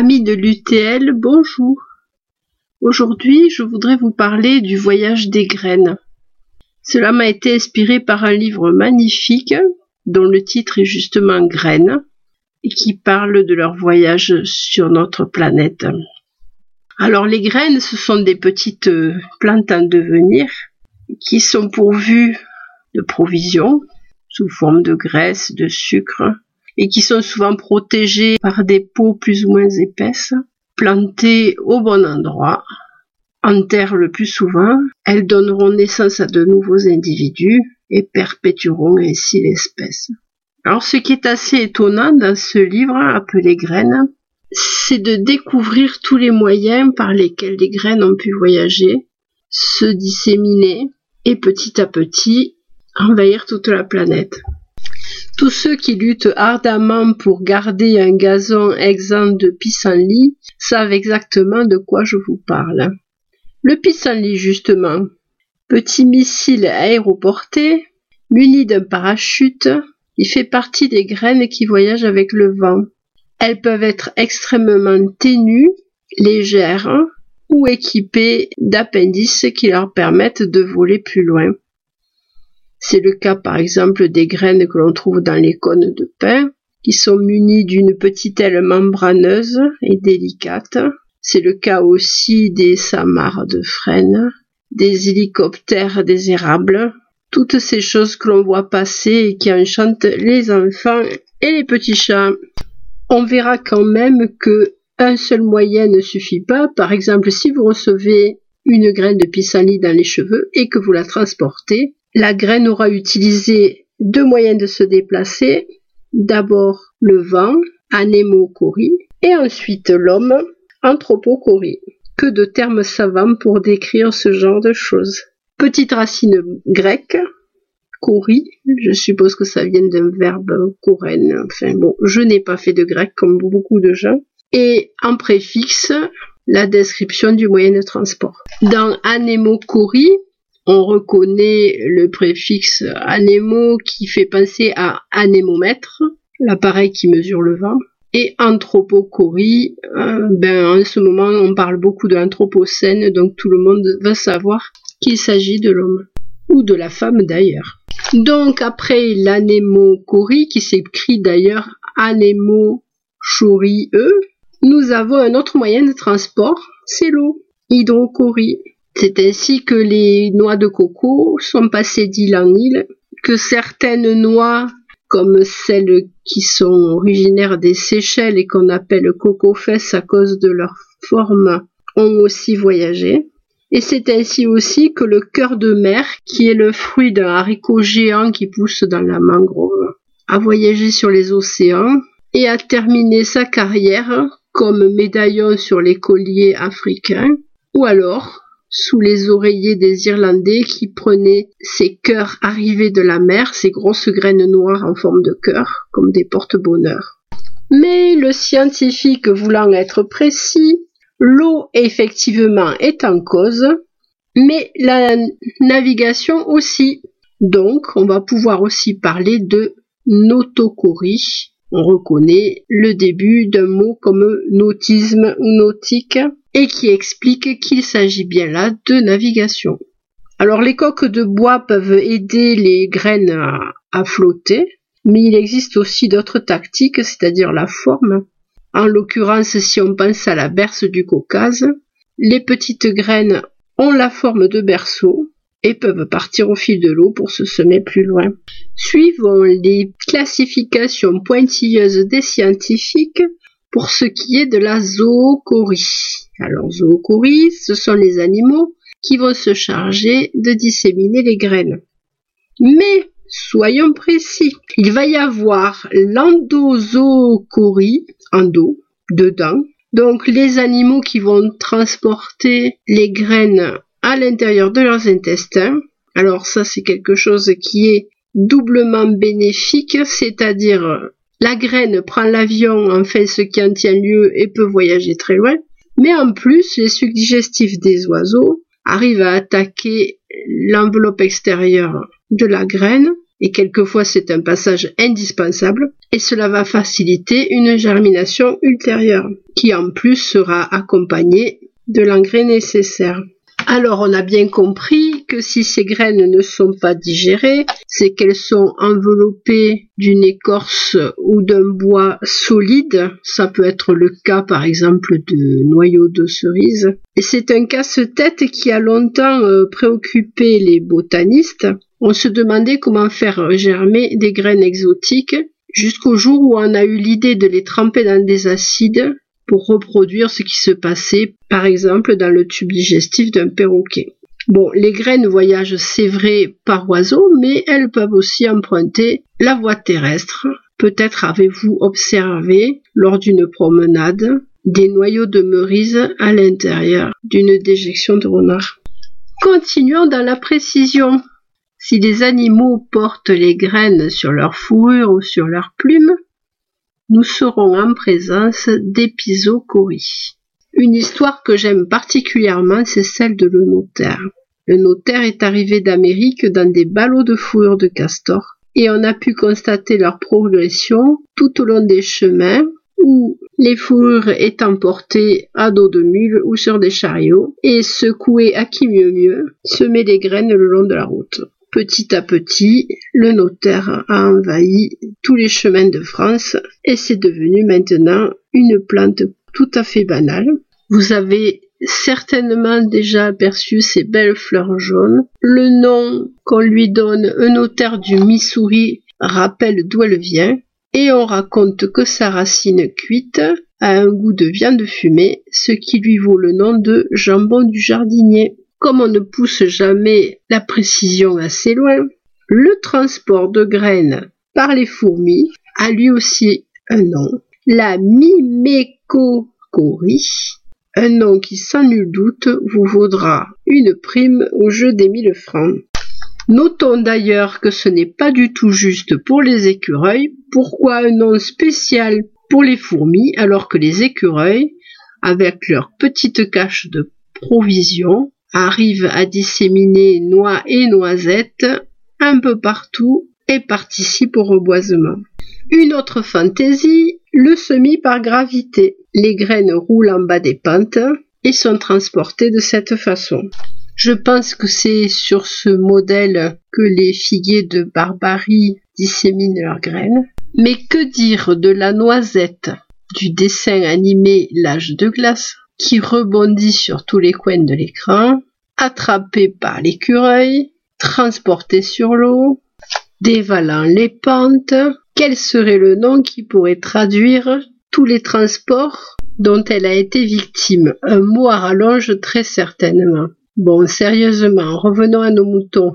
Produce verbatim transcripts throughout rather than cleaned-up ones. Amis de l'U T L, bonjour. Aujourd'hui, je voudrais vous parler du voyage des graines. Cela m'a été inspiré par un livre magnifique, dont le titre est justement Graines, et qui parle de leur voyage sur notre planète. Alors les graines, ce sont des petites plantes en devenir qui sont pourvues de provisions sous forme de graisse, de sucre, et qui sont souvent protégées par des peaux plus ou moins épaisses, plantées au bon endroit, en terre le plus souvent. Elles donneront naissance à de nouveaux individus et perpétueront ainsi l'espèce. Alors ce qui est assez étonnant dans ce livre appelé Graines, c'est de découvrir tous les moyens par lesquels les graines ont pu voyager, se disséminer et petit à petit envahir toute la planète. Tous ceux qui luttent ardemment pour garder un gazon exempt de pissenlit savent exactement de quoi je vous parle. Le pissenlit, justement, petit missile aéroporté, muni d'un parachute, il fait partie des graines qui voyagent avec le vent. Elles peuvent être extrêmement ténues, légères ou équipées d'appendices qui leur permettent de voler plus loin. C'est le cas par exemple des graines que l'on trouve dans les cônes de pin, qui sont munies d'une petite aile membraneuse et délicate. C'est le cas aussi des samars de frêne, des hélicoptères des érables, toutes ces choses que l'on voit passer et qui enchantent les enfants et les petits chats. On verra quand même que un seul moyen ne suffit pas. Par exemple, si vous recevez une graine de pissenlit dans les cheveux et que vous la transportez, la graine aura utilisé deux moyens de se déplacer. D'abord le vent, anémochorie, et ensuite l'homme, anthropochorie. Que de termes savants pour décrire ce genre de choses. Petite racine grecque. Chorie, je suppose que ça vient d'un verbe chorène, enfin bon, je n'ai pas fait de grec comme beaucoup de gens, et en préfixe, la description du moyen de transport. Dans anémochorie, on reconnaît le préfixe anémo qui fait penser à anémomètre, l'appareil qui mesure le vent, et anthropochorie, euh, ben en ce moment on parle beaucoup de l'anthropocène, donc tout le monde va savoir qu'il s'agit de l'homme, ou de la femme d'ailleurs. Donc après l'anémochorie, qui s'écrit d'ailleurs anémochorie, nous avons un autre moyen de transport, c'est l'eau, hydrocorie. C'est ainsi que les noix de coco sont passées d'île en île, que certaines noix, comme celles qui sont originaires des Seychelles et qu'on appelle cocofesses à cause de leur forme, ont aussi voyagé. Et c'est ainsi aussi que le cœur de mer, qui est le fruit d'un haricot géant qui pousse dans la mangrove, a voyagé sur les océans et a terminé sa carrière comme médaillon sur les colliers africains, ou alors sous les oreillers des Irlandais qui prenaient ces cœurs arrivés de la mer, ces grosses graines noires en forme de cœur, comme des porte-bonheurs. Mais le scientifique voulant être précis, l'eau, effectivement, est en cause, mais la navigation aussi. Donc, on va pouvoir aussi parler de nautochorie. On reconnaît le début d'un mot comme nautisme ou nautique et qui explique qu'il s'agit bien là de navigation. Alors, les coques de bois peuvent aider les graines à, à flotter, mais il existe aussi d'autres tactiques, c'est-à-dire la forme. En l'occurrence, si on pense à la berce du Caucase, les petites graines ont la forme de berceau et peuvent partir au fil de l'eau pour se semer plus loin. Suivons les classifications pointilleuses des scientifiques pour ce qui est de la zoochorie. Alors, zoochorie, ce sont les animaux qui vont se charger de disséminer les graines. Mais, soyons précis, il va y avoir l'endozoochorie, endo, dedans, donc les animaux qui vont transporter les graines à l'intérieur de leurs intestins. Alors ça, c'est quelque chose qui est doublement bénéfique, c'est-à-dire la graine prend l'avion, enfin ce qui en tient lieu, et peut voyager très loin, mais en plus les sucs digestifs des oiseaux arrivent à attaquer l'enveloppe extérieure de la graine et quelquefois c'est un passage indispensable, et cela va faciliter une germination ultérieure, qui en plus sera accompagnée de l'engrais nécessaire. Alors on a bien compris que si ces graines ne sont pas digérées, c'est qu'elles sont enveloppées d'une écorce ou d'un bois solide. Ça peut être le cas par exemple de noyaux de cerise. Et c'est un casse-tête qui a longtemps préoccupé les botanistes. On se demandait comment faire germer des graines exotiques jusqu'au jour où on a eu l'idée de les tremper dans des acides pour reproduire ce qui se passait, par exemple, dans le tube digestif d'un perroquet. Bon, les graines voyagent, c'est vrai, par oiseau, mais elles peuvent aussi emprunter la voie terrestre. Peut-être avez-vous observé, lors d'une promenade, des noyaux de merise à l'intérieur d'une déjection de renard. Continuons dans la précision. Si les animaux portent les graines sur leur fourrure ou sur leurs plumes, nous serons en présence d'épisochorie. Une histoire que j'aime particulièrement, c'est celle de le notaire. Le notaire est arrivé d'Amérique dans des ballots de fourrure de castor et on a pu constater leur progression tout au long des chemins où les fourrures étant portées à dos de mule ou sur des chariots et secouées à qui mieux mieux, semaient des graines le long de la route. Petit à petit, le notaire a envahi tous les chemins de France et c'est devenu maintenant une plante tout à fait banale. Vous avez certainement déjà aperçu ces belles fleurs jaunes. Le nom qu'on lui donne, un notaire du Missouri, rappelle d'où elle vient et on raconte que sa racine cuite a un goût de viande fumée, ce qui lui vaut le nom de jambon du jardinier. Comme on ne pousse jamais la précision assez loin, le transport de graines par les fourmis a lui aussi un nom, la mimécochorie, un nom qui sans nul doute vous vaudra une prime au jeu des mille francs. Notons d'ailleurs que ce n'est pas du tout juste pour les écureuils. Pourquoi un nom spécial pour les fourmis alors que les écureuils, avec leurs petites caches de provisions, arrivent à disséminer noix et noisettes un peu partout et participent au reboisement. Une autre fantaisie, le semis par gravité. Les graines roulent en bas des pentes et sont transportées de cette façon. Je pense que c'est sur ce modèle que les figuiers de Barbarie disséminent leurs graines. Mais que dire de la noisette du dessin animé L'Âge de glace ? Qui rebondit sur tous les coins de l'écran, attrapé par l'écureuil, transporté sur l'eau, dévalant les pentes. Quel serait le nom qui pourrait traduire tous les transports dont elle a été victime? Un mot à rallonge très certainement. Bon, sérieusement, revenons à nos moutons.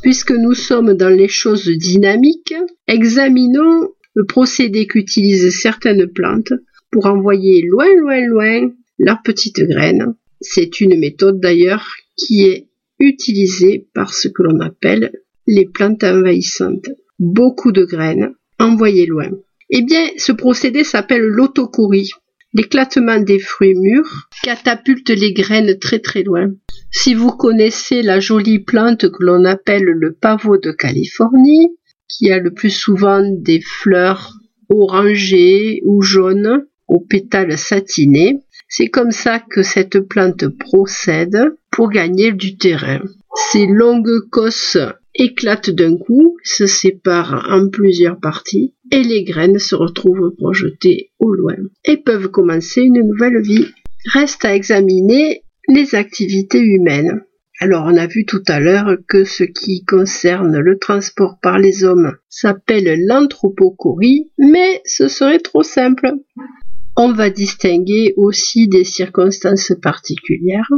Puisque nous sommes dans les choses dynamiques, examinons le procédé qu'utilisent certaines plantes pour envoyer loin, loin, loin leurs petites graines. C'est une méthode d'ailleurs qui est utilisée par ce que l'on appelle les plantes envahissantes. Beaucoup de graines envoyées loin. Eh bien, ce procédé s'appelle l'autochorie. L'éclatement des fruits mûrs catapulte les graines très très loin. Si vous connaissez la jolie plante que l'on appelle le pavot de Californie, qui a le plus souvent des fleurs orangées ou jaunes aux pétales satinés, c'est comme ça que cette plante procède pour gagner du terrain. Ses longues cosses éclatent d'un coup, se séparent en plusieurs parties et les graines se retrouvent projetées au loin et peuvent commencer une nouvelle vie. Reste à examiner les activités humaines. Alors on a vu tout à l'heure que ce qui concerne le transport par les hommes s'appelle l'anthropochorie, mais ce serait trop simple. On va distinguer aussi des circonstances particulières,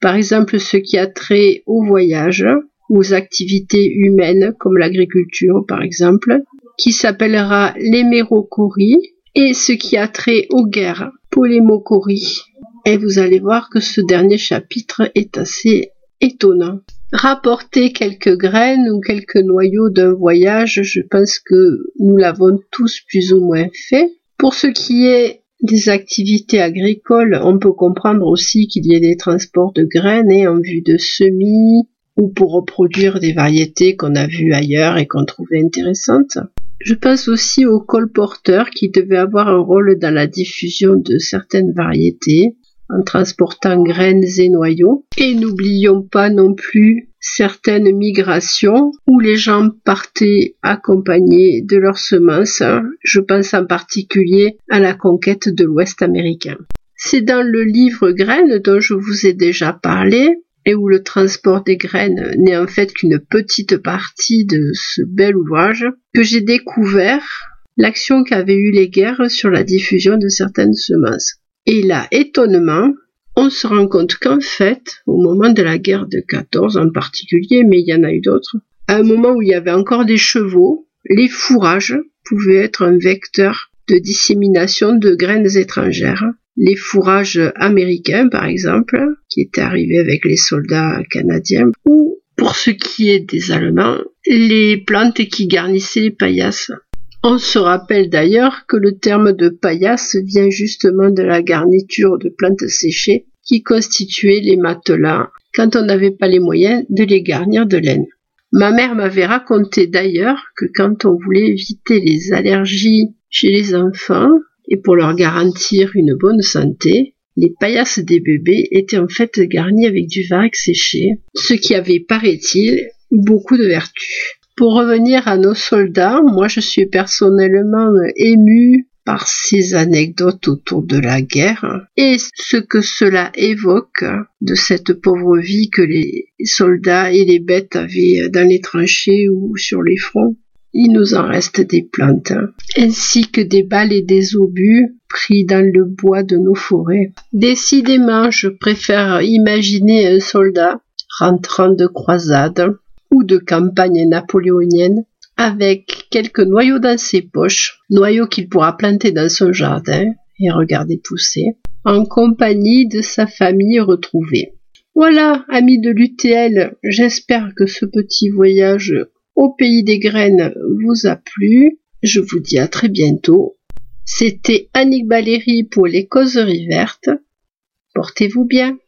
par exemple ce qui a trait au voyage, aux activités humaines comme l'agriculture par exemple, qui s'appellera l'anémochorie, et ce qui a trait aux guerres, polémocorie. Et vous allez voir que ce dernier chapitre est assez étonnant. Rapporter quelques graines ou quelques noyaux d'un voyage, je pense que nous l'avons tous plus ou moins fait. Pour ce qui est des activités agricoles, on peut comprendre aussi qu'il y ait des transports de graines et en vue de semis ou pour reproduire des variétés qu'on a vues ailleurs et qu'on trouvait intéressantes. Je pense aussi aux colporteurs qui devaient avoir un rôle dans la diffusion de certaines variétés en transportant graines et noyaux. Et n'oublions pas non plus certaines migrations où les gens partaient accompagnés de leurs semences. Je pense en particulier à la conquête de l'Ouest américain. C'est dans le livre Graines dont je vous ai déjà parlé et où le transport des graines n'est en fait qu'une petite partie de ce bel ouvrage que j'ai découvert l'action qu'avaient eu les guerres sur la diffusion de certaines semences. Et là, étonnement, on se rend compte qu'en fait, au moment de la guerre de quatorze en particulier, mais il y en a eu d'autres, à un moment où il y avait encore des chevaux, les fourrages pouvaient être un vecteur de dissémination de graines étrangères. Les fourrages américains, par exemple, qui étaient arrivés avec les soldats canadiens, ou, pour ce qui est des Allemands, les plantes qui garnissaient les paillasses. On se rappelle d'ailleurs que le terme de paillasse vient justement de la garniture de plantes séchées qui constituait les matelas quand on n'avait pas les moyens de les garnir de laine. Ma mère m'avait raconté d'ailleurs que quand on voulait éviter les allergies chez les enfants et pour leur garantir une bonne santé, les paillasses des bébés étaient en fait garnies avec du varech séché, ce qui avait, paraît-il, beaucoup de vertus. Pour revenir à nos soldats, moi je suis personnellement émue par ces anecdotes autour de la guerre et ce que cela évoque de cette pauvre vie que les soldats et les bêtes avaient dans les tranchées ou sur les fronts. Il nous en reste des plantes, ainsi que des balles et des obus pris dans le bois de nos forêts. Décidément, je préfère imaginer un soldat rentrant de croisade ou de campagne napoléonienne, avec quelques noyaux dans ses poches, noyaux qu'il pourra planter dans son jardin et regarder pousser, en compagnie de sa famille retrouvée. Voilà, amis de l'U T L, j'espère que ce petit voyage au pays des graines vous a plu. Je vous dis à très bientôt. C'était Annick Valéry pour les Causeries Vertes. Portez-vous bien.